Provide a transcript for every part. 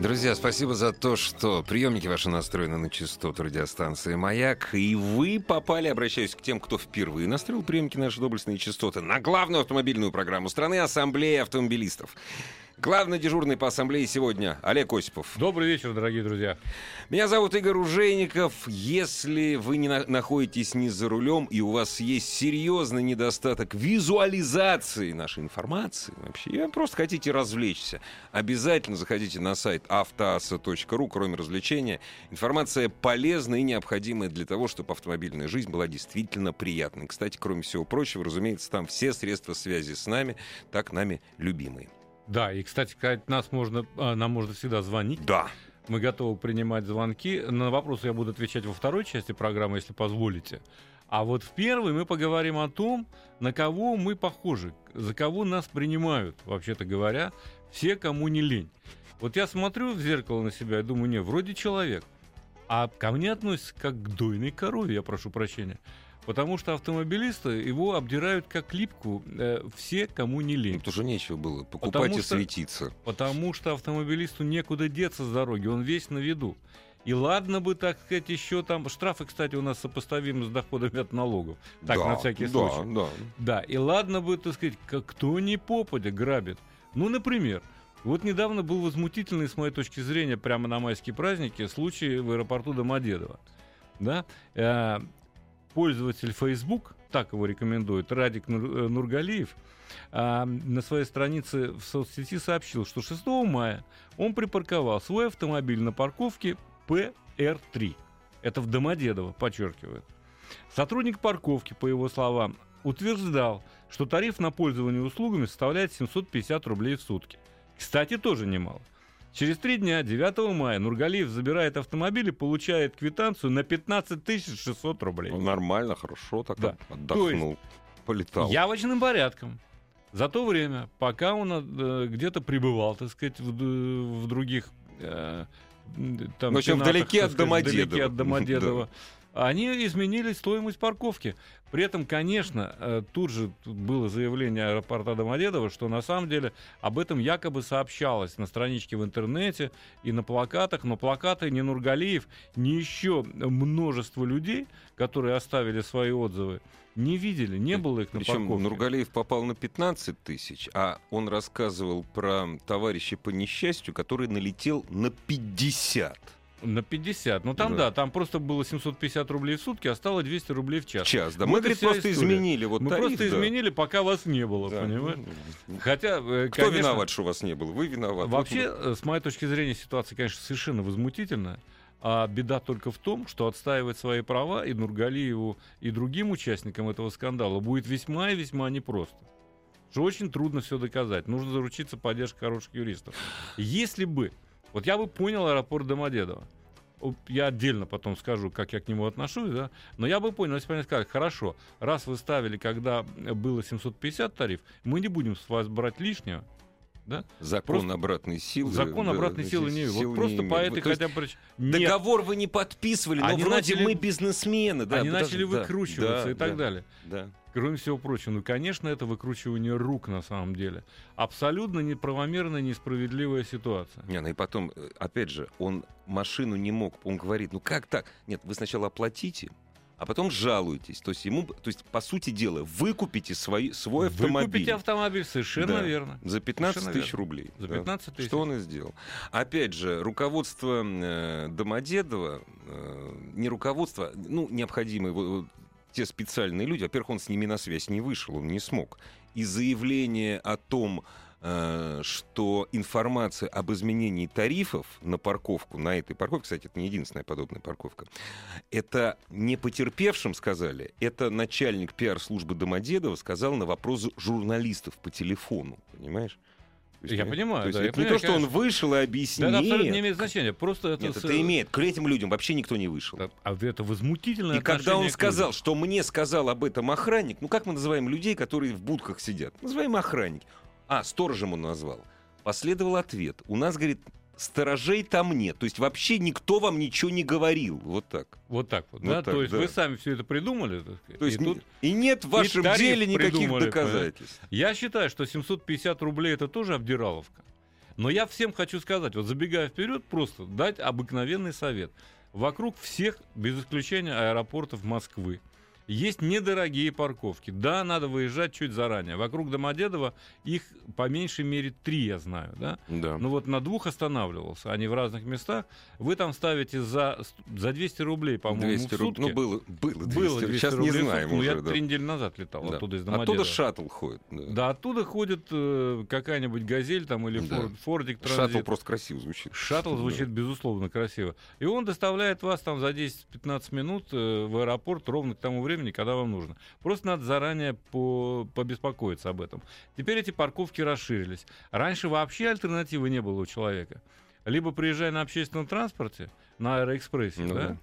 Друзья, спасибо за то, что приемники ваши настроены на частоту радиостанции «Маяк». И вы попали, обращаюсь к тем, кто впервые настроил приемники наши доблестные частоты, на главную автомобильную программу страны «Ассамблея автомобилистов». Главный дежурный по ассамблее сегодня Олег Осипов. Добрый вечер, дорогие друзья. Меня зовут Игорь Ужеников. Если вы не находитесь не за рулем и у вас есть серьезный недостаток визуализации нашей информации, вообще, просто хотите развлечься, обязательно заходите на сайт автоаса.ру. Кроме развлечения, информация полезная и необходимая для того, чтобы автомобильная жизнь была действительно приятной. Кстати, кроме всего прочего, разумеется, там все средства связи с нами, так нами любимые. Да, и, кстати, нам можно всегда звонить. Да. Мы готовы принимать звонки. На вопросы я буду отвечать во второй части программы, если позволите. А вот в первой мы поговорим о том, на кого мы похожи, за кого нас принимают, вообще-то говоря, все, кому не лень. Вот я смотрю в зеркало на себя и думаю, не, вроде человек. А ко мне относятся как к дойной корове, я прошу прощения. Потому что автомобилисты его обдирают как липку все, кому не лень. Ну, потому что нечего было покупать светиться. Потому что автомобилисту некуда деться с дороги, он весь на виду. И ладно бы, так сказать, еще там... Штрафы, кстати, у нас сопоставимы с доходами от налогов. Так, да, на всякий случай. Да, и ладно бы, так сказать, кто ни попадя грабит. Ну, например... Вот недавно был возмутительный, с моей точки зрения, прямо на майские праздники, случай в аэропорту Домодедово. Да? Пользователь Facebook, так его рекомендует, Радик Нургалиев, на своей странице в соцсети сообщил, что 6 мая он припарковал свой автомобиль на парковке PR3. Это в Домодедово, подчеркивает. Сотрудник парковки, по его словам, утверждал, что тариф на пользование услугами составляет 750 рублей в сутки. Кстати, тоже немало. Через 3 дня, 9 мая, Нургалиев забирает автомобиль и получает квитанцию на 15 600 рублей. Ну, нормально, хорошо, так да. Отдохнул, полетал. Явочным порядком. За то время, пока он где-то пребывал, так сказать, в других... там, в общем, вдалеке от Домодедова. Они изменили стоимость парковки. При этом, конечно, тут же было заявление аэропорта Домодедово, что на самом деле об этом якобы сообщалось на страничке в интернете и на плакатах. Но плакаты ни Нургалиев, ни еще множество людей, которые оставили свои отзывы, не видели, не было их на парковке. Причем Нургалиев попал на 15 тысяч, а он рассказывал про товарища по несчастью, который налетел на 50. На 50. Ну там да, там просто было 750 рублей в сутки, а стало 200 рублей в час. Да. Мы просто изменили вот тариф. Мы просто изменили, пока вас не было, да. Понимаешь? Хотя, конечно... Кто виноват, что вас не было? Вы виноваты. Вообще, с моей точки зрения, ситуация, конечно, совершенно возмутительная. А беда только в том, что отстаивать свои права и Нургалиеву, и другим участникам этого скандала будет весьма и весьма непросто. Что очень трудно все доказать. Нужно заручиться поддержкой хороших юристов. Если бы... Вот я бы понял аэропорт Домодедово. Я отдельно потом скажу, как я к нему отношусь, да? Но я бы понял, если бы они сказали, хорошо, раз вы ставили, когда было 750 тариф, мы не будем с вас брать лишнего. Да? Закон обратной силы не имеет. Просто по этой хотя бы причине. Договор вы не подписывали, но они вроде начали... мы бизнесмены. Да, они начали выкручиваться и так далее. Да. Кроме всего прочего, ну, конечно, это выкручивание рук на самом деле. Абсолютно неправомерная, несправедливая ситуация. Не, ну и потом, опять же, он машину не мог, он говорит, ну как так? Нет, вы сначала оплатите, а потом жалуетесь. То есть, по сути дела, выкупите свой автомобиль. Выкупите автомобиль, совершенно верно. За 15 тысяч рублей. За 15 тысяч. Что он и сделал. Опять же, руководство Домодедово, не руководство, ну, необходимое... Те специальные люди, во-первых, он с ними на связь не вышел, он не смог. И заявление о том, что информация об изменении тарифов на парковку, на этой парковке, кстати, это не единственная подобная парковка, это не потерпевшим сказали, это начальник пиар-службы Домодедово сказал на вопрос журналистов по телефону, понимаешь? Я понимаю. То есть, да, это не понимаю, то, что конечно. Он вышел и объяснил. Да, абсолютно не имеет значения. Просто это... Нет, это имеет. К этим людям вообще никто не вышел. А это возмутительно. И когда он сказал, что мне сказал об этом охранник, ну как мы называем людей, которые в будках сидят? Называем охранники. А, сторожем он назвал. Последовал ответ. У нас, говорит, сторожей там нет. То есть вообще никто вам ничего не говорил. Вот так. Вот так вот. Да? Вот так, то есть да. Вы сами все это придумали. То есть и нет в вашем деле никаких доказательств. Я считаю, что 750 рублей это тоже обдираловка. Но я всем хочу сказать, вот забегая вперед, просто дать обыкновенный совет. Вокруг всех, без исключения аэропортов Москвы, есть недорогие парковки. Да, надо выезжать чуть заранее. Вокруг Домодедово их по меньшей мере 3, я знаю. Да? Да. Ну вот на 2 останавливался, они в разных местах. Вы там ставите за 200 рублей, по-моему, 200 в сутки. Ну было 200 сейчас рублей. Сейчас не знаем уже. Я 3 недели назад летал оттуда из Домодедово. Оттуда шаттл ходит. Да, оттуда ходит какая-нибудь «Газель» там, или «Фордик». Транзит. Шаттл просто красиво звучит. Шаттл звучит, безусловно, красиво. И он доставляет вас там за 10-15 минут в аэропорт ровно к тому времени, когда вам нужно. Просто надо заранее побеспокоиться об этом. Теперь эти парковки расширились. Раньше вообще альтернативы не было у человека. Либо приезжай на общественном транспорте, на Аэроэкспрессе, да?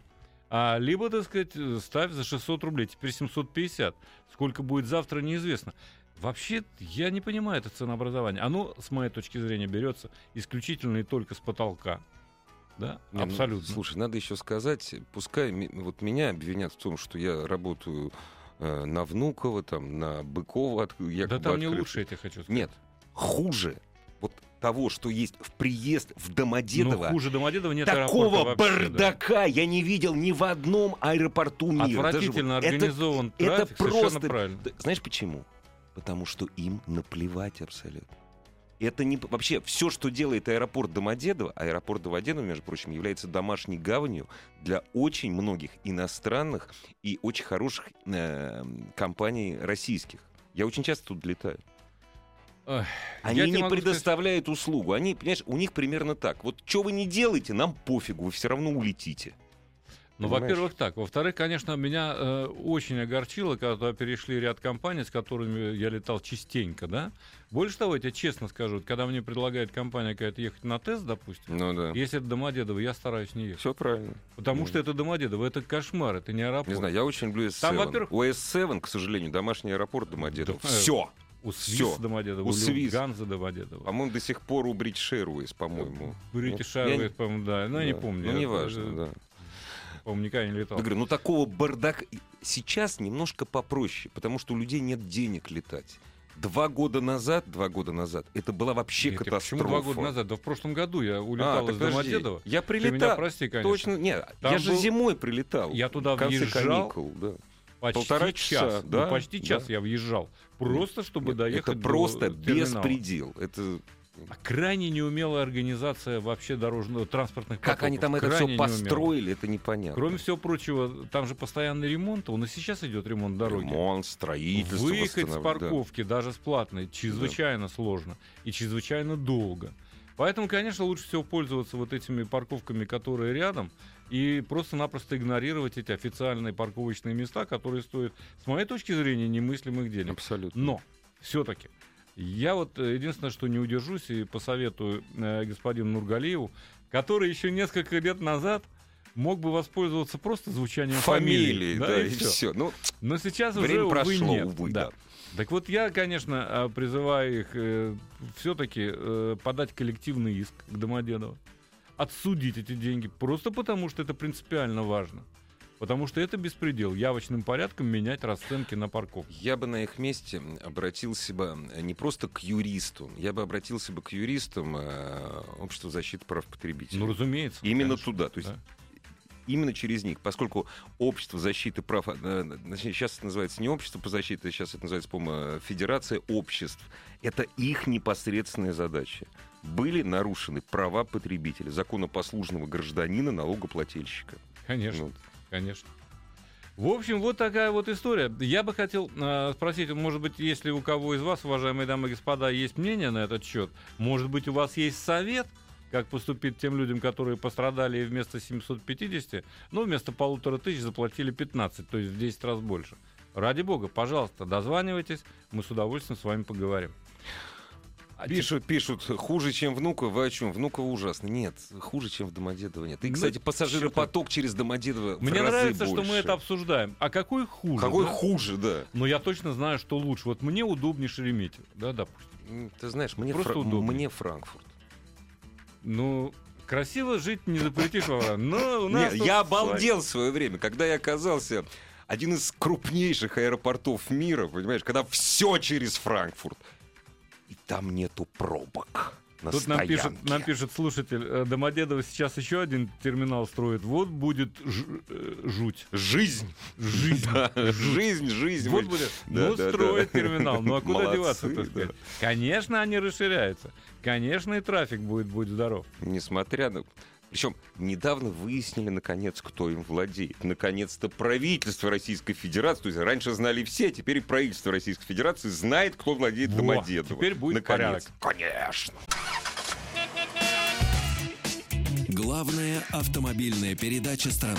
А либо, так сказать, ставь за 600 рублей. Теперь 750. Сколько будет завтра, неизвестно. Вообще, я не понимаю это ценообразование. Оно, с моей точки зрения, берется исключительно и только с потолка. Да? Абсолютно. Слушай, надо еще сказать, пускай вот меня обвинят в том, что я работаю на Внуково, там, на Быково. Да там не лучше, я тебе хочу сказать. Нет, хуже вот того, что есть в приезд в Домодедово. Но хуже Домодедово нет такого бардака вообще, да. Я не видел ни в одном аэропорту мира. Отвратительно даже организован трафик, это просто... совершенно правильно. Знаешь почему? Потому что им наплевать абсолютно. Это не... Вообще, все, что делает аэропорт Домодедово, аэропорт Домодедово, между прочим, является домашней гаванью для очень многих иностранных и очень хороших компаний российских. Я очень часто тут летаю. Они не предоставляют услугу. Они, понимаешь, у них примерно так. Вот что вы не делаете, нам пофигу, вы все равно улетите. Ну, понимаешь? Во-первых, так. Во-вторых, конечно, меня очень огорчило, когда перешли ряд компаний, с которыми я летал частенько, да. Больше того, я тебе честно скажу, когда мне предлагает компания какая-то ехать на тест, допустим, ну, да. Если это Домодедово, я стараюсь не ехать. Все правильно. Потому что это Домодедово, это кошмар, это не аэропорт. Не знаю, я очень люблю S7. Там, во-первых... У S7, к сожалению, домашний аэропорт Домодедово. Все. У Свис Домодедово, у Люфтганза Домодедово. По-моему, до сих пор у British Airways, по-моему. British Airways, по-моему, да. Ну, я не помню. Ну, неважно, да. По-моему, никогда не летал. Я говорю, ну такого бардака... Сейчас немножко попроще, потому что у людей нет денег летать. 2 года назад это была вообще катастрофа. Почему 2 года назад? Да в прошлом году я улетал из Домодедово. Я прилетал. Ты меня прости, конечно. Точно, нет, там я же зимой прилетал. Я туда въезжал. Каникул, да. Почти 1,5 часа. Час, да? Ну, почти час я въезжал. Просто, чтобы доехать это до просто терминала. Беспредел. Это... Крайне неумелая организация вообще дорожного транспортных потоков. Как они там это все построили, это непонятно. Кроме всего прочего, там же постоянный ремонт. Он и сейчас идет ремонт дороги. Ремонт, строительство. Выехать с парковки, даже с платной, чрезвычайно сложно и чрезвычайно долго. Поэтому, конечно, лучше всего пользоваться вот этими парковками, которые рядом, и просто-напросто игнорировать эти официальные парковочные места, которые стоят, с моей точки зрения, немыслимых денег. Абсолютно. Но все-таки я вот единственное, что не удержусь и посоветую господину Нургалиеву, который еще несколько лет назад мог бы воспользоваться просто звучанием фамилии, да, и все. Но сейчас время уже, прошло, увы, да. Так вот я, конечно, призываю их все-таки подать коллективный иск к Домодедово, отсудить эти деньги, просто потому что это принципиально важно. Потому что это беспредел. Явочным порядком менять расценки на парковку. Я бы на их месте обратился бы не просто к юристу. Я бы обратился бы к юристам Общества защиты прав потребителей. Ну, разумеется. Именно конечно, туда. То есть именно через них. Поскольку Общество защиты прав... Сейчас это называется не Общество по защите, сейчас это называется, по-моему, Федерация обществ. Это их непосредственная задача. Были нарушены права потребителя, законопослушного гражданина, налогоплательщика. Конечно. Конечно. В общем, вот такая вот история. Я бы хотел спросить, может быть, если у кого из вас, уважаемые дамы и господа, есть мнение на этот счет, может быть, у вас есть совет, как поступить тем людям, которые пострадали и вместо 750, вместо 1500 заплатили 15, то есть в 10 раз больше. Ради бога, пожалуйста, дозванивайтесь, мы с удовольствием с вами поговорим. Пишут, хуже, чем Внуково. Вы о чем? Внуково ужасно. Нет, хуже, чем в Домодедово нет. И, кстати, пассажиропоток через Домодедово мне в разы нравится, больше. Что мы это обсуждаем. А какой хуже? Какой хуже, да. Но я точно знаю, что лучше. Вот мне удобнее Шереметьево. Да, допустим. Ты знаешь, мне Франкфурт. Ну... Красиво жить не запретишь, но у нас... Нет, я обалдел в свое время, когда я оказался один из крупнейших аэропортов мира, понимаешь, когда все через Франкфурт, и там нету пробок. Тут нам пишет слушатель, Домодедово сейчас еще один терминал строит. Вот будет жуть. Жизнь. Да, жизнь. Вот будет. Да, ну, да, строит терминал. Ну, а куда молодцы, деваться, так сказать? Да. Конечно, они расширяются. Конечно, и трафик будет здоров. Несмотря на... Причем недавно выяснили, наконец, кто им владеет. Наконец-то правительство Российской Федерации, то есть раньше знали все, теперь и правительство Российской Федерации знает, кто владеет Домодедово. Теперь будет наконец. Порядок. Конечно. Главная автомобильная передача страны.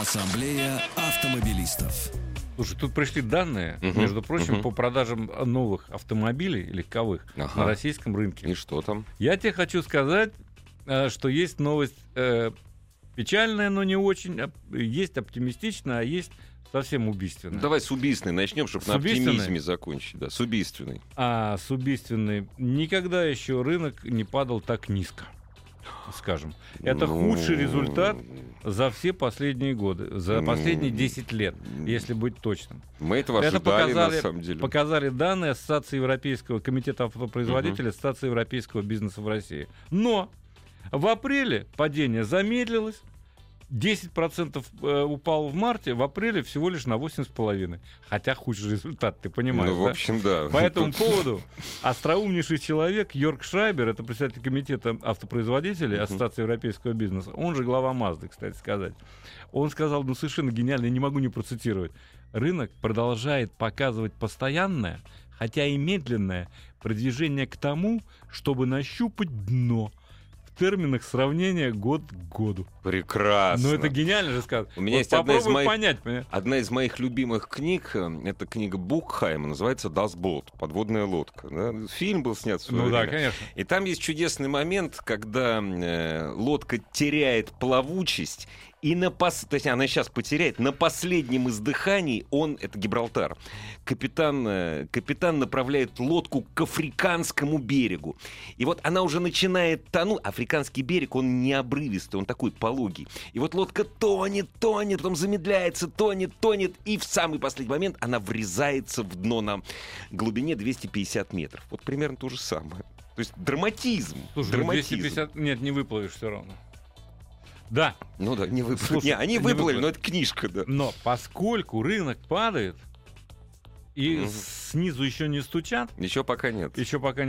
Ассамблея автомобилистов. Слушай, тут пришли данные, между прочим, по продажам новых автомобилей легковых на российском рынке. И что там? Я тебе хочу сказать, что есть новость печальная, но не очень. Есть оптимистичная, а есть совсем убийственная. Давай с убийственной начнем, чтобы на оптимизме закончить. Да, с убийственной. А с убийственной никогда еще рынок не падал так низко. Скажем, это худший результат за все последние годы, за последние 10 лет, если быть точным. Мы этого ожидали, на самом деле. Показали данные Ассоциации европейского комитета автопроизводителей, Ассоциации европейского бизнеса в России. Но в апреле падение замедлилось, 10% упало в марте, в апреле всего лишь на 8,5%. Хотя худший результат, ты понимаешь, ну, в общем, да? По этому поводу остроумнейший человек Йорк Шрайбер, это председатель комитета автопроизводителей Ассоциации европейского бизнеса, он же глава Mazda, кстати сказать. Он сказал, ну совершенно гениально, я не могу не процитировать. Рынок продолжает показывать постоянное, хотя и медленное, продвижение к тому, чтобы нащупать дно. В терминах сравнения год к году. Прекрасно. Ну, это гениально же сказано. У меня вот есть одна из моих любимых книг. Это книга Букхайма, называется «Дасбот», «Подводная лодка». Да? Фильм был снят в свое время. Да, конечно. И там есть чудесный момент, когда лодка теряет плавучесть, и точнее, она сейчас потеряет. На последнем издыхании это Гибралтар. Капитан направляет лодку к африканскому берегу. И вот она уже начинает тонуть. Африканский берег, он не обрывистый, он такой пологий. И вот лодка тонет, потом замедляется, тонет. И в самый последний момент она врезается в дно на глубине 250 метров. Вот примерно то же самое. То есть драматизм. Слушай, 250... Нет, не выплывешь все равно. Да. Ну да, не выплыли. Слушай, они выплыли, но это книжка, да. Но поскольку рынок падает, и снизу еще не стучат... Еще пока не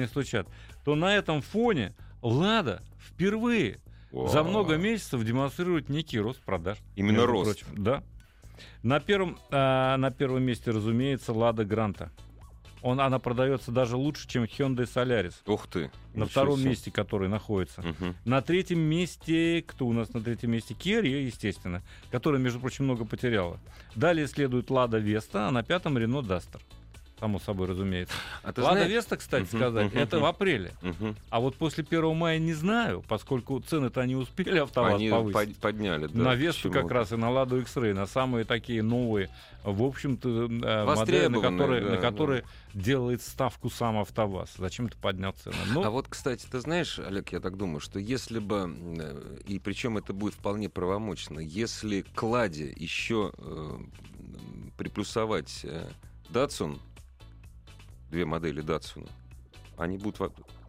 стучат. То на этом фоне Лада впервые за много месяцев демонстрирует некий рост продаж. Именно рост. Прочим. Да. На первом месте, разумеется, Лада Гранта. Она продается даже лучше, чем Hyundai Solaris. Ух ты. На втором месте, который находится. На третьем месте... Кто у нас на третьем месте? Kia, естественно. Которая, между прочим, много потеряла. Далее следует Лада Веста, а на пятом Рено Дастер. Само собой, разумеется. Лада Веста, кстати сказать, это в апреле. А вот после 1 мая не знаю, поскольку цены-то они успели АвтоВАЗ повысить. Подняли, да. На Весту как раз и на Ладу X-Ray, на самые такие новые, в общем-то, модели, на которые делает ставку сам АвтоВАЗ. Зачем-то поднял цены. Но... А вот, кстати, ты знаешь, Олег, я так думаю, что если бы, и причем это будет вполне правомочно, если к Ладе еще приплюсовать Датсон, две модели Датсона, они будут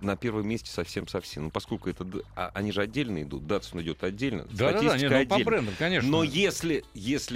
на первом месте совсем-совсем. Ну, поскольку это, они же отдельно идут, Датсон идет отдельно, статистика отдельно. По брендам, конечно. Но если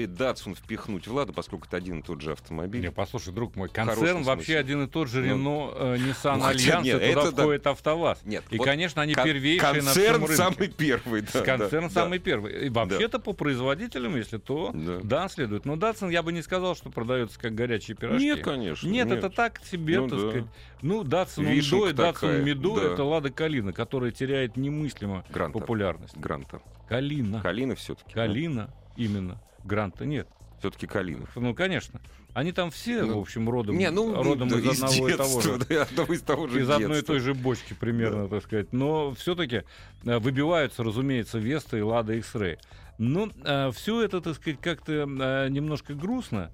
Датсон впихнуть в Ладу, поскольку это один и тот же автомобиль... Не, послушай, друг мой, концерн вообще один и тот же Рено, Nissan, Альянс, и туда входит АвтоВАЗ. Нет, и, конечно, они первейшие на всем рынке. Самый первый, да, концерн самый первый. И вообще-то по производителям, если то, да, следует. Но Датсон, я бы не сказал, что продается как горячие пирожки. Нет, конечно. Нет. Это так себе, ну, так сказать. Ну, Датсон Вишенка такая. Меду, да. Это Лада Калина, которая теряет немыслимо популярность. Гранта. Калина все-таки. Калина, да? Именно. Гранта нет. все-таки Калинов. Ну, конечно. Они там все, в общем, родом из одного и того же. Из одной и той же бочки примерно, так сказать. Но все-таки выбиваются, разумеется, Веста и Лада X-Ray. Но все это, так сказать, как-то немножко грустно.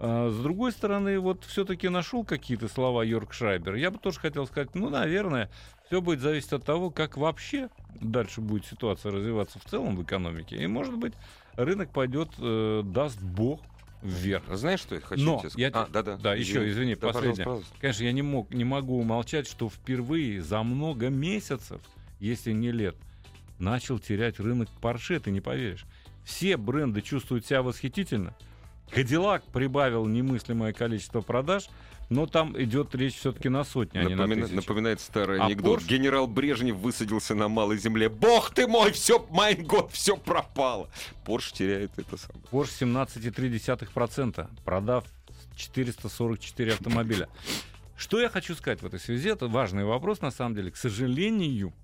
С другой стороны, вот все-таки нашел какие-то слова Йорк Шрайбер. Я бы тоже хотел сказать, наверное, все будет зависеть от того, как вообще дальше будет ситуация развиваться в целом в экономике. И, может быть, рынок пойдет, даст бог, вверх. Знаешь, что я хочу тебе сказать? Последнее. Пожалуйста. Конечно, я не могу умолчать, что впервые за много месяцев, если не лет, начал терять рынок Porsche, ты не поверишь. Все бренды чувствуют себя восхитительно. Кадиллак прибавил немыслимое количество продаж, но там идет речь все-таки на сотни, а не на тысячи. Напоминает старый анекдот. Porsche... Генерал Брежнев высадился на малой земле. Бог ты мой, все, майнгод, все пропало. Porsche теряет это самое. Porsche 17,3%, продав 444 автомобиля. Что я хочу сказать в этой связи? Это важный вопрос, на самом деле. К сожалению,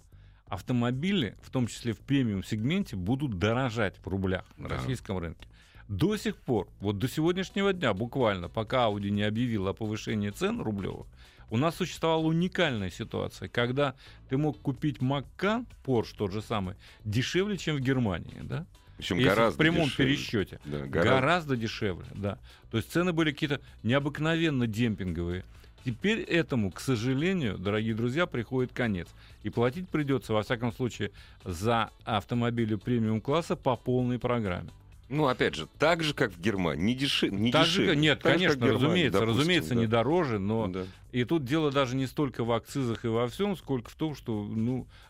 автомобили, в том числе в премиум-сегменте, будут дорожать в рублях на российском рынке. До сих пор, вот до сегодняшнего дня, буквально, пока Audi не объявила о повышении цен рублевых, у нас существовала уникальная ситуация, когда ты мог купить Macan, Porsche тот же самый, дешевле, чем в Германии, да? Причем гораздо в прямом пересчете. Да, гораздо дешевле, да. То есть цены были какие-то необыкновенно демпинговые. Теперь этому, к сожалению, дорогие друзья, приходит конец. И платить придется, во всяком случае, за автомобили премиум-класса по полной программе. Опять же, так же, как в Германии. Не дешевле. Нет, так конечно, Германия, разумеется, не дороже, но... Да. И тут дело даже не столько в акцизах и во всем, сколько в том, что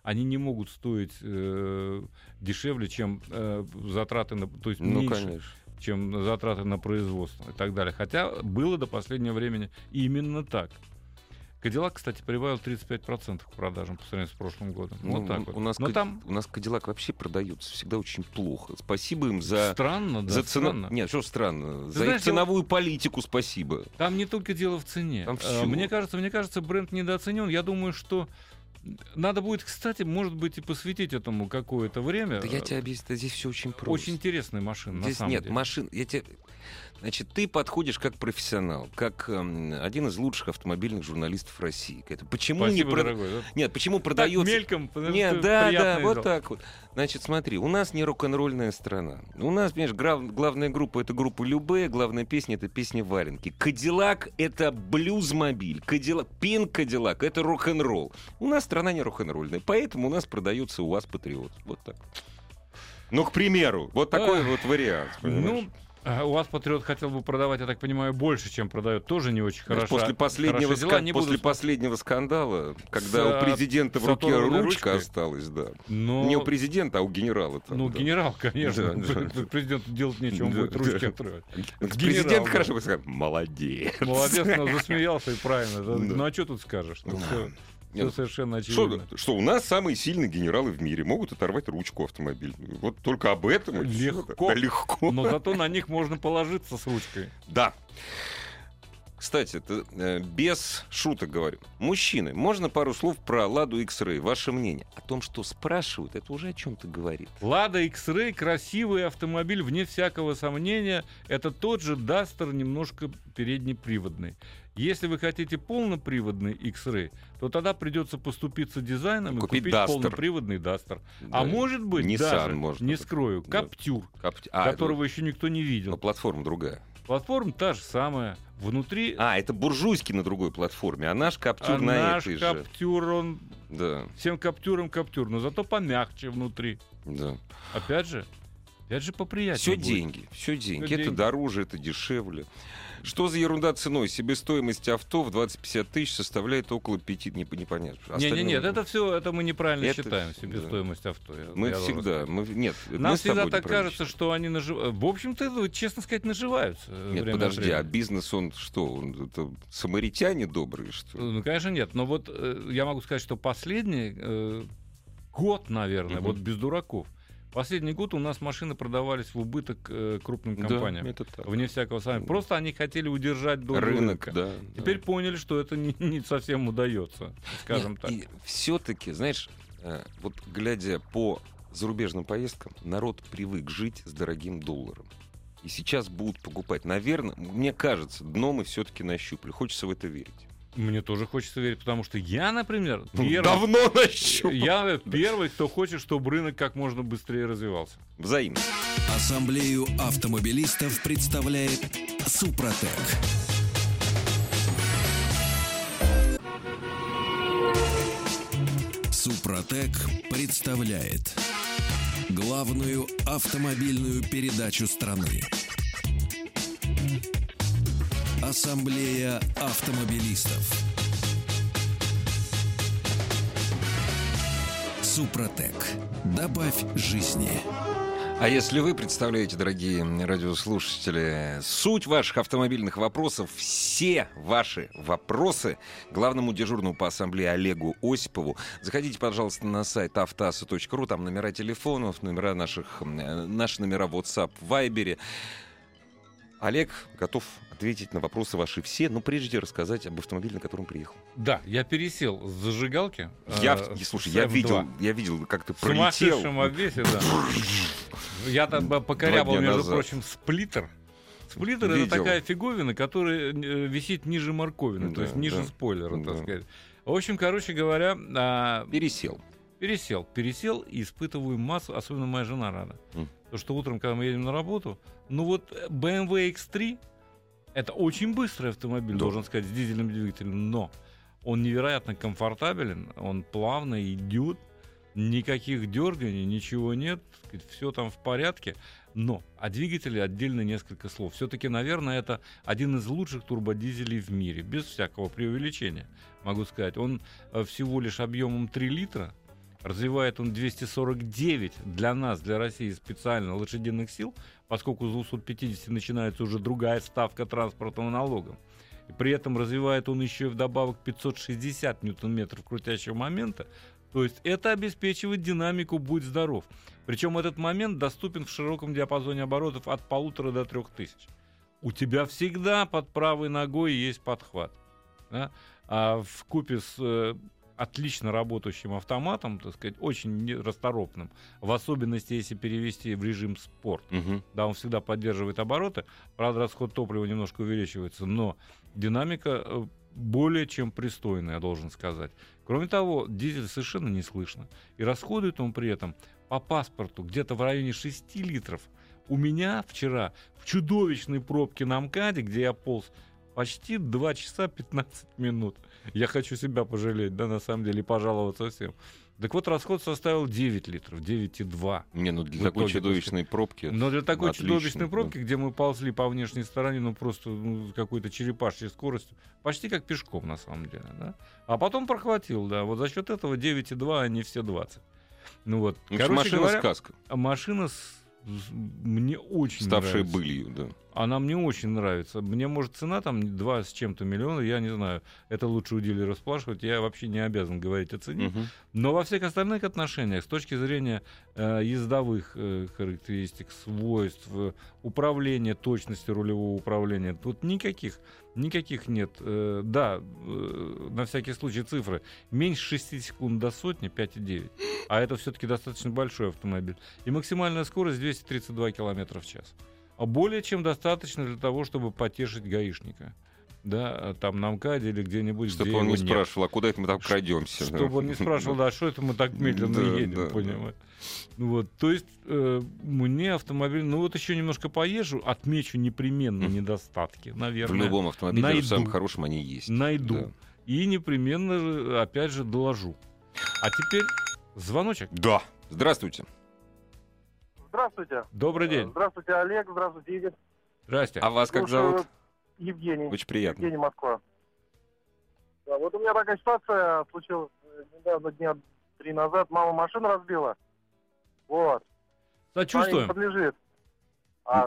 они не могут стоить дешевле, чем затраты на... То есть меньше, конечно, чем затраты на производство и так далее. Хотя было до последнего времени именно так. Кадиллак, кстати, прибавил 35% к продажам по сравнению с прошлым годом. У нас Кадиллак вообще продаются всегда очень плохо. Спасибо им за... Странно. Нет, что странно. Ценовую политику спасибо. Там не только дело в цене. Мне кажется, бренд недооценен. Я думаю, что надо будет, кстати, может быть, и посвятить этому какое-то время. Да я тебе объясню, здесь все очень просто. Очень интересная машина, здесь на самом деле. Нет, машин... Значит, ты подходишь как профессионал, как один из лучших автомобильных журналистов России. Почему спасибо, дорогой, да? Нет, почему продается... Так, мельком, нет, да, вот так вот. Значит, смотри, у нас не рок-н-ролльная страна. У нас, понимаешь, главная группа — это группа Любэ, главная песня — это песня Варенки. Кадиллак — это блюзмобиль. Пин Кадиллак — это рок-н-ролл. У нас страна не рок-н-ролльная, поэтому у нас продается УАЗ Патриот. Вот так. Ну, к примеру, вот такой вот вариант. Понимаешь? УАЗ Патриот хотел бы продавать, я так понимаю, больше, чем продает, тоже не очень хорошо. После последнего скандала, когда у президента в руке ручка осталась, да. Но... Не у президента, а у генерала. Там, генерал, конечно. Президенту делать нечего, он будет ручки отрывать. Президент хорошо бы сказал, молодец. Молодец, но засмеялся и правильно. А что тут скажешь? Все совершенно очевидно. Что у нас самые сильные генералы в мире могут оторвать ручку автомобильную. Вот только об этом легко. Но зато на них можно положиться с ручкой. Да. Кстати, это, без шуток говорю. Мужчины, можно пару слов про Ладу X-Ray? Ваше мнение о том, что спрашивают, это уже о чем-то говорит. Лада X-Ray — красивый автомобиль, вне всякого сомнения. Это тот же Дастер, немножко переднеприводный. Если вы хотите полноприводный X-Ray, то тогда придется поступиться дизайном и купить Duster. Полноприводный Duster. Да. А может быть, Nissan, даже, не скрою, Каптюр, которого еще никто не видел. Но платформа другая. Платформа та же самая. Внутри... это буржуйский на другой платформе, а наш Каптюр на этой же. А наш Каптюр, он... Да. Всем Каптюрам Каптюр, но зато помягче внутри. Да. Опять же, поприятнее будет. Все деньги. Это дороже, это дешевле. Что за ерунда ценой? Себестоимость авто в 20-50 тысяч составляет около 5, непонятно. Нет, это все, это мы неправильно считаем, себестоимость авто. Нам всегда так кажется, что они наживаются. В общем-то, честно сказать, наживаются. Нет, подожди, а бизнес он что? Это самаритяне добрые, что ли? Конечно, нет. Но вот я могу сказать, что последний год, наверное, вот без дураков, последний год у нас машины продавались в убыток крупным компаниям. Вне всякого сомнения. Просто они хотели удержать рынок. Да, теперь поняли, что это не совсем удается, скажем так. И все-таки, знаешь, вот глядя по зарубежным поездкам, народ привык жить с дорогим долларом. и сейчас будут покупать. Наверное, мне кажется, дно мы все-таки нащупали. Хочется в это верить. Мне тоже хочется верить, потому что я, например, давно нащупал. Я первый, кто хочет, чтобы рынок как можно быстрее развивался. Взаимно. Ассамблею автомобилистов представляет Супротек. Супротек представляет главную автомобильную передачу страны. Ассамблея автомобилистов. Супротек. Добавь жизни. А если вы представляете, дорогие радиослушатели, суть ваших автомобильных вопросов, все ваши вопросы главному дежурному по ассамблее Олегу Осипову, заходите, пожалуйста, на сайт автоаса.ру, там номера телефонов, номера наши номера в WhatsApp, в Viber. Олег готов ответить на вопросы ваши все, но прежде рассказать об автомобиле, на котором приехал. Да, я пересел с зажигалки. Я видел, как ты пролетел. В сумасшедшем обвесе, да. Я там покорябал, между прочим, сплиттер. Сплиттер — это такая фиговина, которая висит ниже морковины, то есть ниже спойлера, так сказать. В общем, короче говоря... Пересел и испытываю массу, особенно моя жена рада. Потому что утром, когда мы едем на работу, BMW X3 — это очень быстрый автомобиль, должен сказать, с дизельным двигателем, но он невероятно комфортабелен, он плавно идет, никаких дерганий, ничего нет, все там в порядке. Но о двигателе отдельно несколько слов. Все-таки, наверное, это один из лучших турбодизелей в мире, без всякого преувеличения, могу сказать. Он всего лишь объемом 3 литра. Развивает он 249 для нас, для России, специально лошадиных сил, поскольку с 250 начинается уже другая ставка транспортного налога. И при этом развивает он еще и вдобавок 560 ньютон-метров крутящего момента. То есть это обеспечивает динамику «будь здоров». Причем этот момент доступен в широком диапазоне оборотов от 1500 до 3000. У тебя всегда под правой ногой есть подхват. Да? А вкупе с... отлично работающим автоматом, так сказать, очень расторопным, в особенности, если перевести в режим спорт. Да, он всегда поддерживает обороты, правда, расход топлива немножко увеличивается, но динамика более чем пристойная, я должен сказать. Кроме того, дизель совершенно не слышно. И расходует он при этом по паспорту где-то в районе 6 литров. У меня вчера в чудовищной пробке на МКАДе, где я полз, почти 2 часа 15 минут. Я хочу себя пожалеть, да, на самом деле, и пожаловаться всем. Так вот, расход составил 9 литров, 9,2. Не, ну для такой чудовищной пробки... Но для такой чудовищной пробки, где мы ползли по внешней стороне, просто какой-то черепашьей скоростью, почти как пешком, на самом деле, да. А потом прохватил, да, вот за счет этого 9,2, а не все 20. Короче, машина-сказка. Мне очень ставшая нравится. Былью, да. Она мне очень нравится. Мне, может, цена там 2 с чем-то миллиона, я не знаю. Это лучше у дилера спрашивать. Я вообще не обязан говорить о цене. Но во всех остальных отношениях, с точки зрения ездовых характеристик, свойств, управления, точности рулевого управления, тут никаких нет. На всякий случай цифры. Меньше 6 секунд до сотни, 5,9. А это все-таки достаточно большой автомобиль. И максимальная скорость 232 км в час. Более чем достаточно для того, чтобы потешить гаишника. Да, там на МКАДе или где-нибудь. Чтобы он не спрашивал, а куда это мы так крадемся? Чтобы он не спрашивал, да, что это мы так медленно едем, понимаешь? То есть мне автомобиль... еще немножко поезжу, отмечу непременно недостатки, наверное. В любом автомобиле, даже в самом хорошем, они есть. Найду. И непременно, опять же, доложу. А теперь звоночек. Да. Здравствуйте. Здравствуйте. Добрый день. Здравствуйте, Олег. Здравствуйте, Игорь. Здрасте. А вас как зовут? Евгений. Очень приятно. Евгений, Москва. Да, вот у меня такая ситуация случилась недавно, дня 3 назад. Мама машину разбила. Вот. Сочувствуем. Подлежит.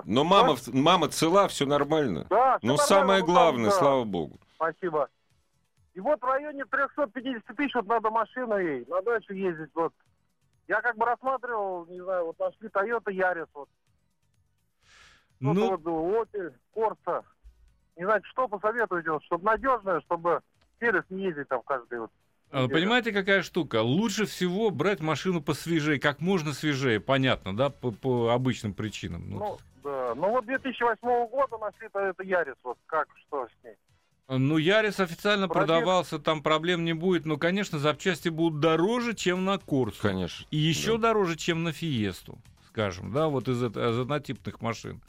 Но мама цела, все нормально. Да, но самое главное, слава богу. Спасибо. И вот в районе 350 тысяч вот надо машину ей, на дачу ездить. Вот. Я как бы рассматривал, не знаю, вот нашли Toyota Yaris, вот. Opel, Corsa. Не знаю, что посоветуете, вот, чтобы надежное, чтобы сервис не ездить там каждый вот. Понимаете, какая штука? Лучше всего брать машину посвежее, как можно свежее, понятно, да, по обычным причинам. да. Ну вот 2008 года нашли-то это Ярис, вот как, что с ней? Ну, Ярис официально продавался, там проблем не будет, но, конечно, запчасти будут дороже, чем на Корсу. Конечно. И еще дороже, чем на Фиесту, скажем, да, вот из однотипных машин.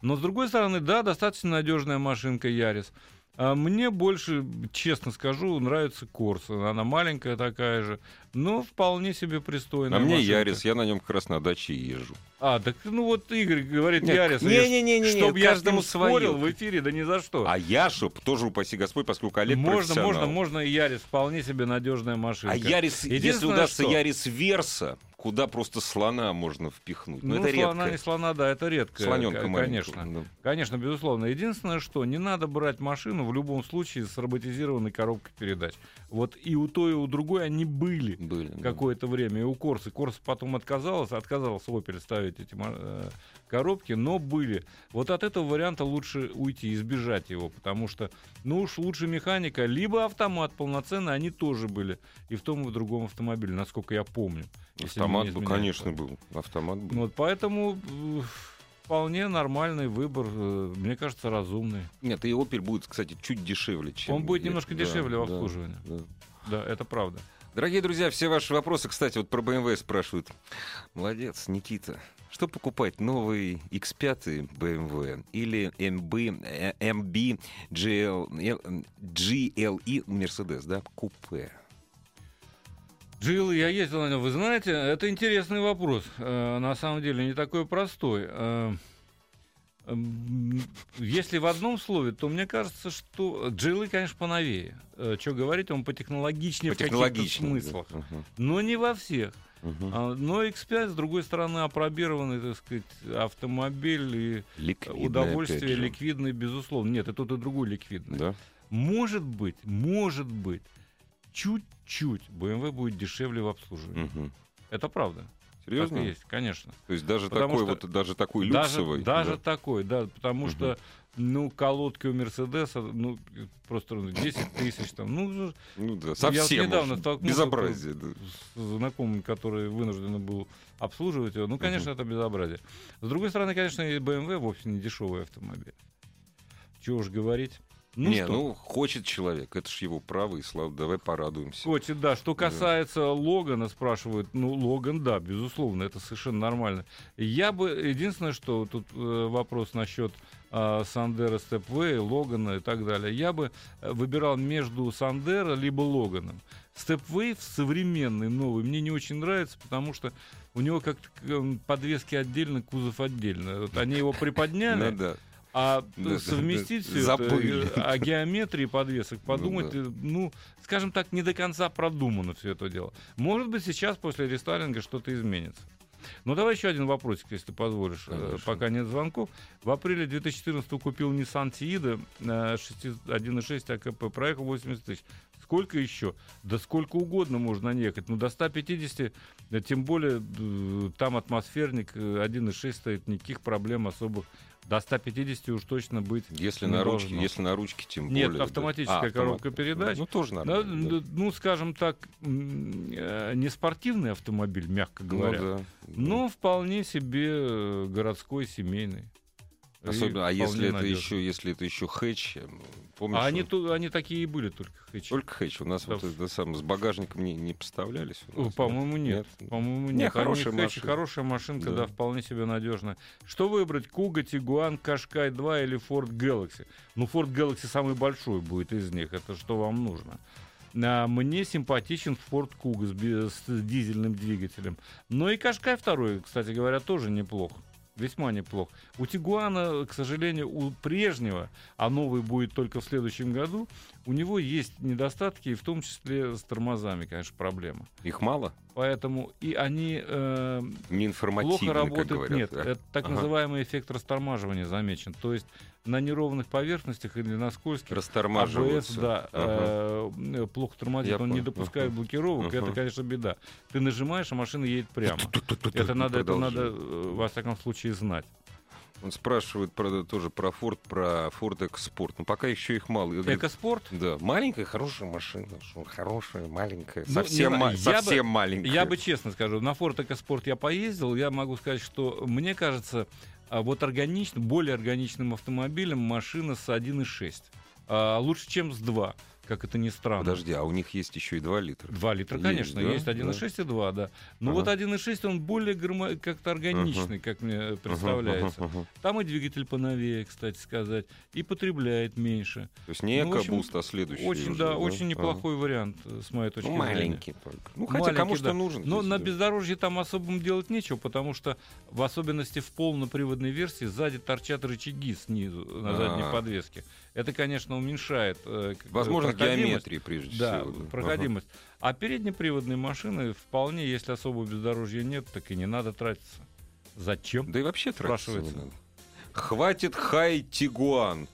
Но, с другой стороны, да, достаточно надежная машинка Ярис. А мне больше, честно скажу, нравится Корса. Она маленькая такая же, но вполне себе пристойная. А мне машинка. Ярис, я на нем как раз на даче езжу. А, так ну вот Игорь говорит, нет, Ярис. Не-не-не, чтобы я с ним спорил в эфире, да ни за что. А я, чтоб тоже, упаси Господь, поскольку Олег профессионал. Можно и Ярис, вполне себе надежная машинка. А Ярис, если удастся Ярис Верса, куда просто слона можно впихнуть. Но ну, это слона, редко. Не слона, да, это редко. Слоненка маленькая. Конечно, да. Конечно, безусловно. Единственное, что не надо брать машину в любом случае с роботизированной коробкой передач. Вот и у той, и у другой они были какое-то время. И у Корсы. Корса потом отказалась Opel ставить эти коробки, но были. Вот от этого варианта лучше уйти, избежать его, потому что, ну уж лучше механика, либо автомат полноценный, они тоже были. И в том, и в другом автомобиле, насколько я помню. Автомат бы, конечно, был. Автомат был. Вот поэтому вполне нормальный выбор, мне кажется, разумный. Нет, и Opel будет, кстати, чуть дешевле, чем... Он будет немножко дешевле в обслуживании. Да, это правда. Дорогие друзья, все ваши вопросы, кстати, вот про BMW спрашивают. Молодец, Никита. Что покупать, новый X5 BMW или MB GLE Mercedes, да, купе? GLE, я ездил на нем, вы знаете, это интересный вопрос, на самом деле, не такой простой. Если в одном слове, то мне кажется, что GLE, конечно, поновее. Что говорить, он потехнологичнее в каких-то смыслах, но не во всех. Но X5, с другой стороны, опробированный, так сказать, автомобиль, и ликвидный, удовольствие ликвидное, безусловно. Нет, и тот, и другой ликвидный. Да? Может быть, чуть-чуть BMW будет дешевле в обслуживании. Это правда. Серьезно? Так и есть, конечно. То есть даже потому такой что, вот, даже такой люксовый? Даже такой, да, потому что, ну, колодки у Мерседеса, ну, просто 10 тысяч там, да, совсем безобразие. С знакомым, который вынужден был обслуживать его, ну, конечно, это безобразие. С другой стороны, конечно, и BMW вовсе не дешевый автомобиль. Чего уж говорить. Хочет человек, это ж его право, и слава, давай порадуемся. Хочет, да. Что касается Логана, спрашивают, Логан, да, безусловно, это совершенно нормально. Единственное, что тут вопрос насчет Сандеро, Степвей, Логана и так далее. Я бы выбирал между Сандеро либо Логаном. Степвей современный, новый, мне не очень нравится, потому что у него как-то подвески отдельно, кузов отдельно. Вот они его приподняли. А совместить все это, о геометрии подвесок подумать, скажем так, не до конца продумано все это дело. Может быть, сейчас после рестайлинга что-то изменится. Но давай еще один вопросик, если ты позволишь. Конечно. Пока нет звонков. В апреле 2014 купил Nissan Qashqai 1.6 АКП, проехал 80 тысяч. Сколько еще? Да сколько угодно можно наехать. До 150, тем более там атмосферник 1.6 стоит, никаких проблем особых. До 150 уж точно быть. Если не на ручке, тем более. Нет, автоматическая коробка передач. Тоже нормально. Скажем так, не спортивный автомобиль, мягко говоря, но вполне себе городской, семейный. Особенно, если это еще хэтч, помнишь? А они такие и были, только хэтч. Только хэтч. У нас с багажником не поставлялись. По-моему, нет. По-моему, нет. Хорошая машинка, да, вполне себе надежная. Что выбрать? Kuga, Tiguan, Qashqai 2 или Ford Galaxy? Ford Galaxy самый большой будет из них. Это что вам нужно? Мне симпатичен Ford Kuga с дизельным двигателем. Но и Qashqai 2, кстати говоря, тоже неплохо. Весьма неплохо. У Тигуана, к сожалению, у прежнего, а новый будет только в следующем году, у него есть недостатки, и в том числе с тормозами, конечно, проблема. Их мало? Поэтому и они плохо работают. Как говорят, нет, это так называемый эффект растормаживания замечен. То есть на неровных поверхностях или на скользких АБС плохо тормозит, он не допускает блокировок, это, конечно, беда. Ты нажимаешь, а машина едет прямо. Это надо, во всяком случае, знать. Он спрашивает, правда, тоже про Ford EcoSport. Пока еще их мало. EcoSport? Да. Маленькая, хорошая машина. Хорошая, маленькая. Совсем маленькая. Я бы честно скажу, на Ford EcoSport я поездил. Я могу сказать, что мне кажется, Вот более органичным автомобилем машина с 1.6. Лучше, чем с 2, как это ни странно. Подожди, а у них есть еще и 2 литра? 2 литра, конечно, есть 1.6 и 2, да. Но вот 1.6, он более как-то органичный, как мне представляется. Там и двигатель поновее, кстати сказать, и потребляет меньше. То есть не экобуст, а следующий. Очень, да, очень неплохой вариант, с моей точки зрения. Маленький только. Ну, хотя кому-то нужен. Но на бездорожье там особым делать нечего, потому что, в особенности в полноприводной версии, сзади торчат рычаги снизу, на задней подвеске. Это, конечно, уменьшает возможность геометрии, прежде всего. Да, проходимость. А переднеприводные машины вполне, если особого бездорожья нет, так и не надо тратиться. Зачем? Да и вообще тратиться не надо. Хватит хай Тигуан.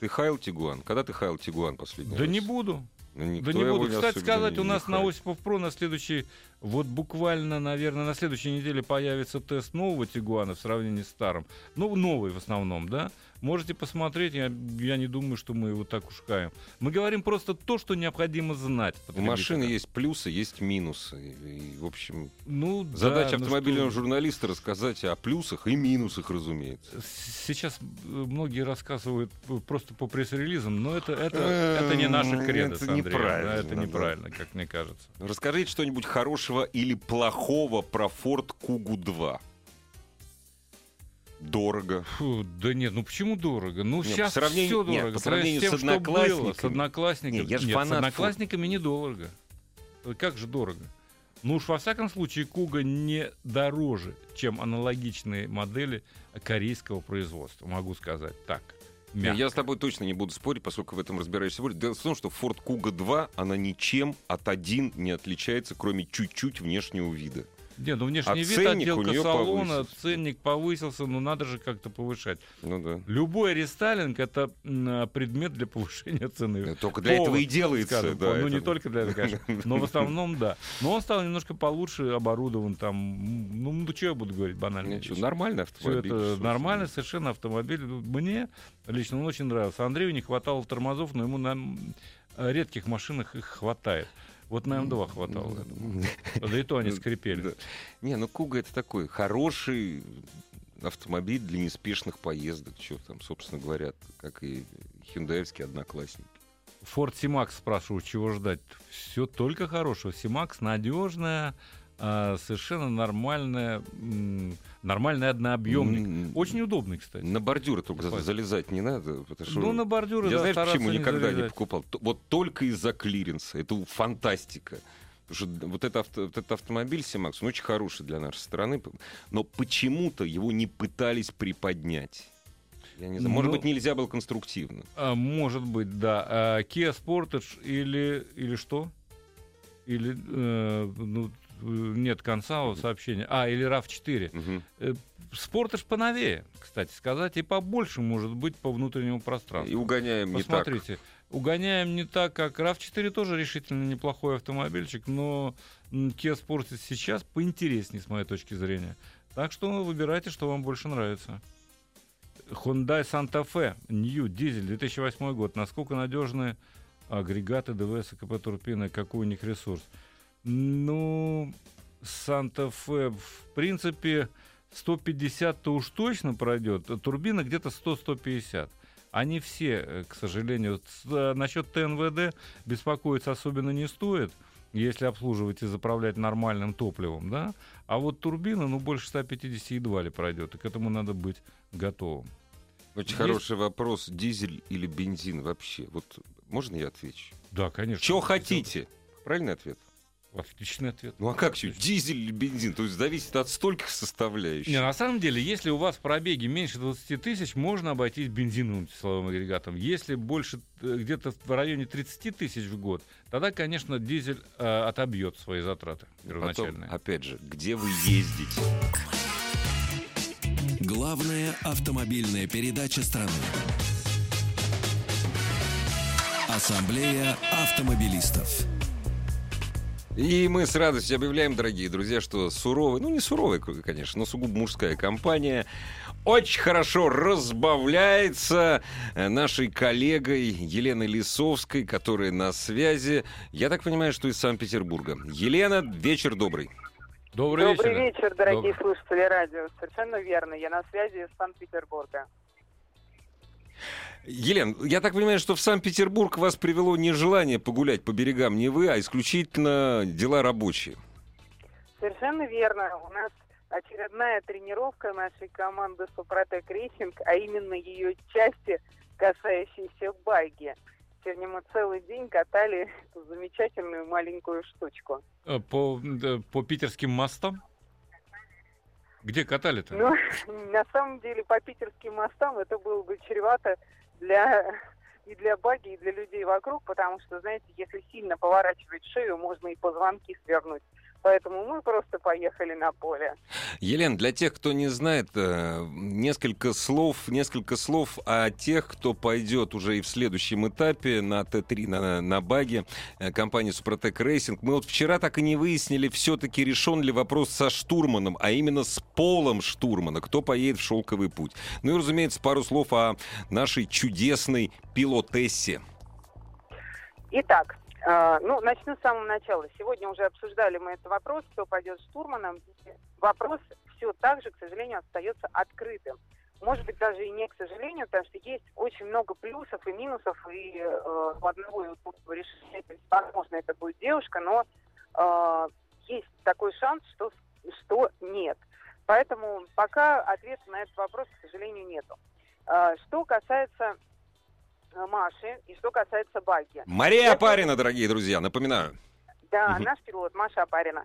Ты хаял Тигуан? Когда ты хаял Тигуан последний раз? Да не буду. Да не буду. Кстати сказать, у нас на Осипов.Про на следующий, вот буквально, наверное, на следующей неделе появится тест нового Тигуана в сравнении с старым. Ну, новый в основном, да? Можете посмотреть, я не думаю, что мы его так уж хаем. Мы говорим просто то, что необходимо знать. У машины есть плюсы, есть минусы. И, в общем, задача автомобильного журналиста рассказать о плюсах и минусах, разумеется. Сейчас многие рассказывают просто по пресс-релизам, но это не наша кредо, Андрей. Это неправильно, как мне кажется. Расскажите что-нибудь хорошего или плохого про Ford Kuga 2. Дорого. Фу, да нет, почему дорого? Сейчас все дорого. По сравнению с одноклассниками. Было, с одноклассниками. С одноклассниками недорого. Как же дорого? Во всяком случае, Kuga не дороже, чем аналогичные модели корейского производства. Могу сказать так. Мягко. Я с тобой точно не буду спорить, поскольку в этом разбираешься сегодня. Дело в том, что Ford Kuga 2, она ничем от 1 не отличается, кроме чуть-чуть внешнего вида. Нет, внешний вид, отделка салона, ценник повысился, надо же как-то повышать. Да. Любой рестайлинг — это предмет для повышения цены. Только для этого и делается. Скажем, не только для этого, конечно, но в основном, да. Но он стал немножко получше оборудован. Что я буду говорить банально? Нормальный автомобиль. Нормальный совершенно автомобиль. Мне лично он очень нравился. Андрею не хватало тормозов, но ему на редких машинах их хватает. На М2 хватало. Да и то они скрипели. Kuga — это такой хороший автомобиль для неспешных поездок. Чего там, собственно говоря, как и хендаевские одноклассники. Ford C-Max спрашиваю, чего ждать? Все только хорошего. C-Max надежная, совершенно нормальный однообъемник. Очень удобный, кстати. На бордюры только залезать не надо. Потому что... на бордюры, я, знаешь, почему никогда не покупал? Только из-за клиренса. Это фантастика. Потому что этот автомобиль C-Max, он очень хороший для нашей страны, но почему-то его не пытались приподнять. Я не знаю. Может быть, нельзя было конструктивно. Может быть, да. Kia Sportage или что? Или... нет конца сообщения. Или RAV4. Спортаж поновее, кстати сказать, и побольше, может быть, по внутреннему пространству. И угоняем не так. Посмотрите, угоняем не так, как RAV4 тоже решительно неплохой автомобильчик, но Kia Sportage сейчас поинтереснее, с моей точки зрения. Так что выбирайте, что вам больше нравится. Hyundai Santa Fe New Diesel 2008 год. Насколько надежны агрегаты ДВС и КП турбины, какой у них ресурс? Санта-Фе, в принципе, 150-то уж точно пройдет. Турбина где-то 100-150. Они все, к сожалению. Насчет ТНВД беспокоиться особенно не стоит, если обслуживать и заправлять нормальным топливом, да? А вот турбина, больше 150 едва ли пройдет. И к этому надо быть готовым. Очень хороший вопрос. Дизель или бензин вообще? Можно я отвечу? Да, конечно. Чего хотите? Правильный ответ? Отличный ответ. Как еще? Дизель или бензин? То есть зависит от стольких составляющих. На самом деле, если у вас пробеги меньше 20 тысяч, можно обойтись бензиновым числовым агрегатом. Если больше где-то в районе 30 тысяч в год, тогда, конечно, дизель отобьет свои затраты первоначальные. Потом, опять же, где вы ездите? Главная автомобильная передача страны. Ассамблея автомобилистов. И мы с радостью объявляем, дорогие друзья, что суровая, не суровая, конечно, но сугубо мужская компания очень хорошо разбавляется нашей коллегой Еленой Лисовской, которая на связи, я так понимаю, что из Санкт-Петербурга. Елена, вечер добрый. Добрый вечер, дорогие слушатели радио. Совершенно верно. Я на связи из Санкт-Петербурга. Елена, я так понимаю, что в Санкт-Петербург вас привело не желание погулять по берегам Невы, а исключительно дела рабочие. Совершенно верно. У нас очередная тренировка нашей команды «Супротек Рейсинг», а именно ее части, касающиеся баги. Сегодня мы целый день катали эту замечательную маленькую штучку. По питерским мостам? Где катали-то? На самом деле, по питерским мостам это было бы чревато для баги, и для людей вокруг, потому что, знаете, если сильно поворачивать шею, можно и позвонки свернуть. Поэтому мы просто поехали на поле. Елена, для тех, кто не знает, несколько слов о тех, кто пойдет уже и в следующем этапе на Т3, на баге компании «Супротек Рейсинг». Мы вот вчера так и не выяснили, все-таки решен ли вопрос со штурманом, а именно с полом штурмана, кто поедет в шелковый путь. Ну и, разумеется, пару слов о нашей чудесной пилотессе. Итак, начну с самого начала. Сегодня уже обсуждали мы этот вопрос, кто пойдет штурманом. Вопрос все так же, к сожалению, остается открытым. Может быть, даже и не к сожалению, потому что есть очень много плюсов и минусов, и у одного и у другого решения, возможно, это будет девушка, но есть такой шанс, что нет. Поэтому пока ответа на этот вопрос, к сожалению, нету. Что касается Маши и что касается баги. Мария Апарина, дорогие друзья, напоминаю. Да, наш пилот Маша Апарина.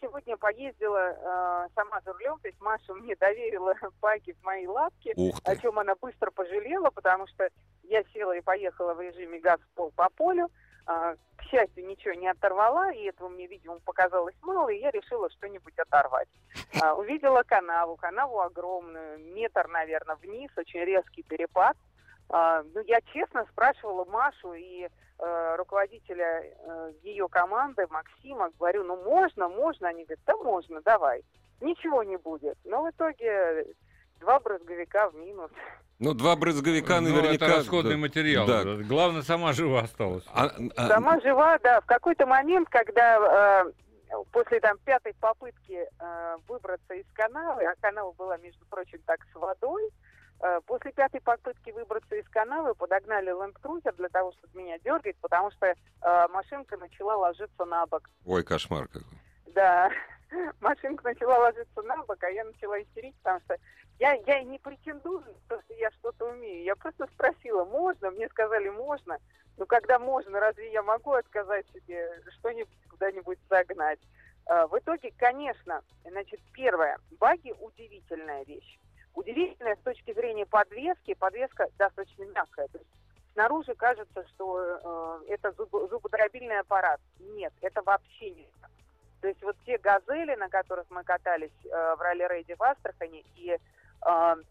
Сегодня поездила сама за рулем, то есть Маша мне доверила баги в моей лапке, о чем она быстро пожалела, потому что я села и поехала в режиме газ в пол по полю. К счастью, ничего не оторвала, и этого мне, видимо, показалось мало, и я решила что-нибудь оторвать. Увидела канаву огромную, метр, наверное, вниз, очень резкий перепад. Я честно спрашивала Машу и руководителя ее команды Максима, говорю, можно, они говорят, да можно, давай, ничего не будет. Но в итоге 2 брызговика в минус. Два брызговика наверняка... это расходный материал. Да. Главное, сама жива осталась. Сама жива, да. В какой-то момент, когда после пятой попытки выбраться из канавы, а канава была, между прочим, так с водой, после пятой попытки выбраться из канавы подогнали ленд-крузер для того, чтобы меня дергать, потому что машинка начала ложиться на бок. Ой, кошмар какой. Да, машинка начала ложиться на бок, а я начала истерить, потому что я и не претендую, потому что я что-то умею. Я просто спросила, можно? Мне сказали, можно. Но когда можно, разве я могу отказать себе что-нибудь куда-нибудь загнать? В итоге, конечно, первое, баги – удивительная вещь. Удивительная с точки зрения подвески. Подвеска достаточно мягкая. То есть снаружи кажется, что это зубодробильный аппарат. Нет, это вообще не так. То есть те «Газели», на которых мы катались в ралли-рейде в Астрахани, и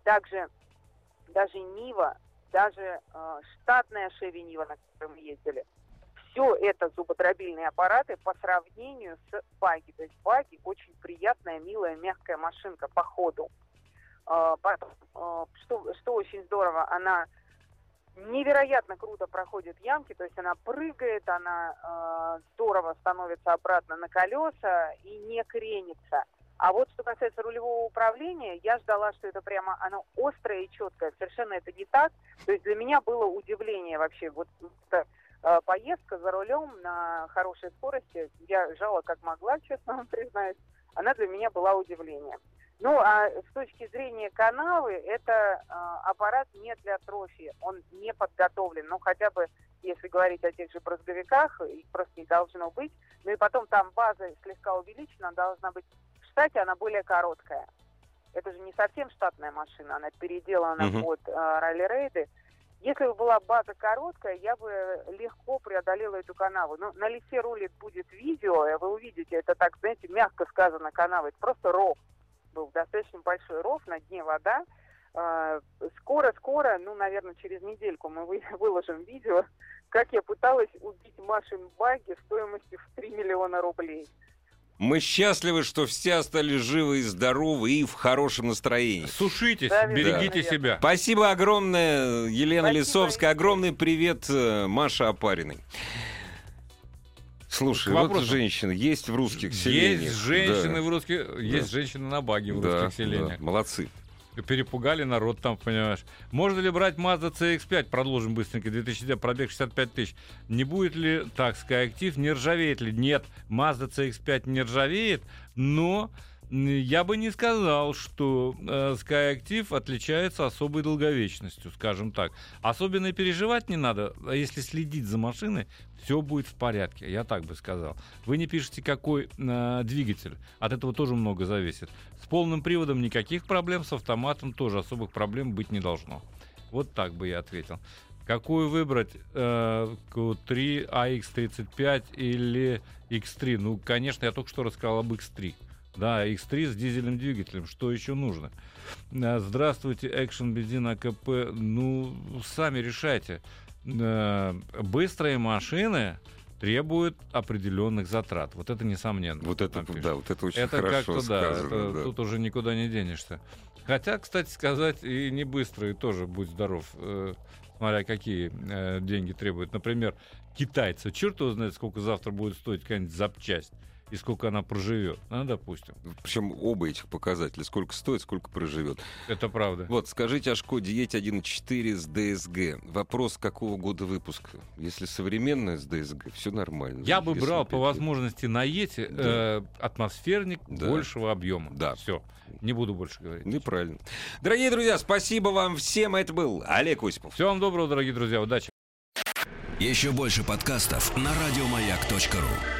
также даже «Нива», даже штатная «Шеви Нива», на которой мы ездили, все это зубодробильные аппараты по сравнению с «Баги». То есть «Баги» очень приятная, милая, мягкая машинка по ходу. Что очень здорово, она невероятно круто проходит ямки, то есть она прыгает, она здорово становится обратно на колеса и не кренится. А вот что касается рулевого управления, я ждала, что это прямо оно острое и четкое. Совершенно это не так. То есть для меня было удивление вообще. Вот эта поездка за рулем на хорошей скорости, я жала как могла, честно вам признаюсь, она для меня была удивлением. А с точки зрения канавы, это аппарат не для трофи, он не подготовлен. Хотя бы, если говорить о тех же брызговиках, их просто не должно быть. И потом там база слегка увеличена, должна быть в штате, она более короткая. Это же не совсем штатная машина, она переделана под ралли-рейды. Если бы была база короткая, я бы легко преодолела эту канаву. На лифте рулит будет видео, и вы увидите, это так, знаете, мягко сказано, канава, это просто ров. Был достаточно большой ров, на дне вода. Скоро, наверное, через недельку мы выложим видео, как я пыталась убить Машин баги стоимостью в 3 миллиона рублей. Мы счастливы, что все остались живы и здоровы и в хорошем настроении. Сушитесь, да, берегите себя. Спасибо огромное, Елена Лисовская. Огромный привет Маше Апариной. Слушай, вот женщины есть в русских селениях. Есть женщины в русских... Есть женщины на баге в русских селениях. Молодцы. Перепугали народ там, понимаешь. Можно ли брать Mazda CX-5? Продолжим быстренько. 2009, пробег 65 тысяч. Не будет ли, так сказать, актив? Не ржавеет ли? Нет, Mazda CX-5 не ржавеет, но... Я бы не сказал, что Skyactiv отличается особой долговечностью, скажем так. Особенно переживать не надо. Если следить за машиной, все будет в порядке. Я так бы сказал. Вы не пишете, какой двигатель. От этого тоже много зависит. С полным приводом никаких проблем. С автоматом тоже особых проблем быть не должно. Вот так бы я ответил. Какую выбрать? Q3, AX35 или X3? Ну, конечно, я только что рассказал об X3. Да, X3 с дизельным двигателем. Что еще нужно? Здравствуйте, Action, бензин, АКП. Ну, сами решайте. Быстрые машины требуют определенных затрат. Вот это несомненно. Вот это, да, вот это очень это хорошо сказано. Да, это, тут уже никуда не денешься. Хотя, кстати сказать, и не быстрые тоже, будь здоров. Смотря какие деньги требуют. Например, китайцы. Черт его знает, сколько завтра будет стоить какая-нибудь запчасть. И сколько она проживет, допустим. Причем оба этих показателя, сколько стоит, сколько проживет. Это правда. Вот, скажите о Шкоде Ети 1.4 с ДСГ. Вопрос, какого года выпуска? Если современная с ДСГ, все нормально. Я бы брал по возможности на Ети атмосферник большего объема. Да. Все, не буду больше говорить. Неправильно. Дорогие друзья, спасибо вам всем. Это был Олег Осипов. Всего вам доброго, дорогие друзья. Удачи. Еще больше подкастов на радиомаяк.ру.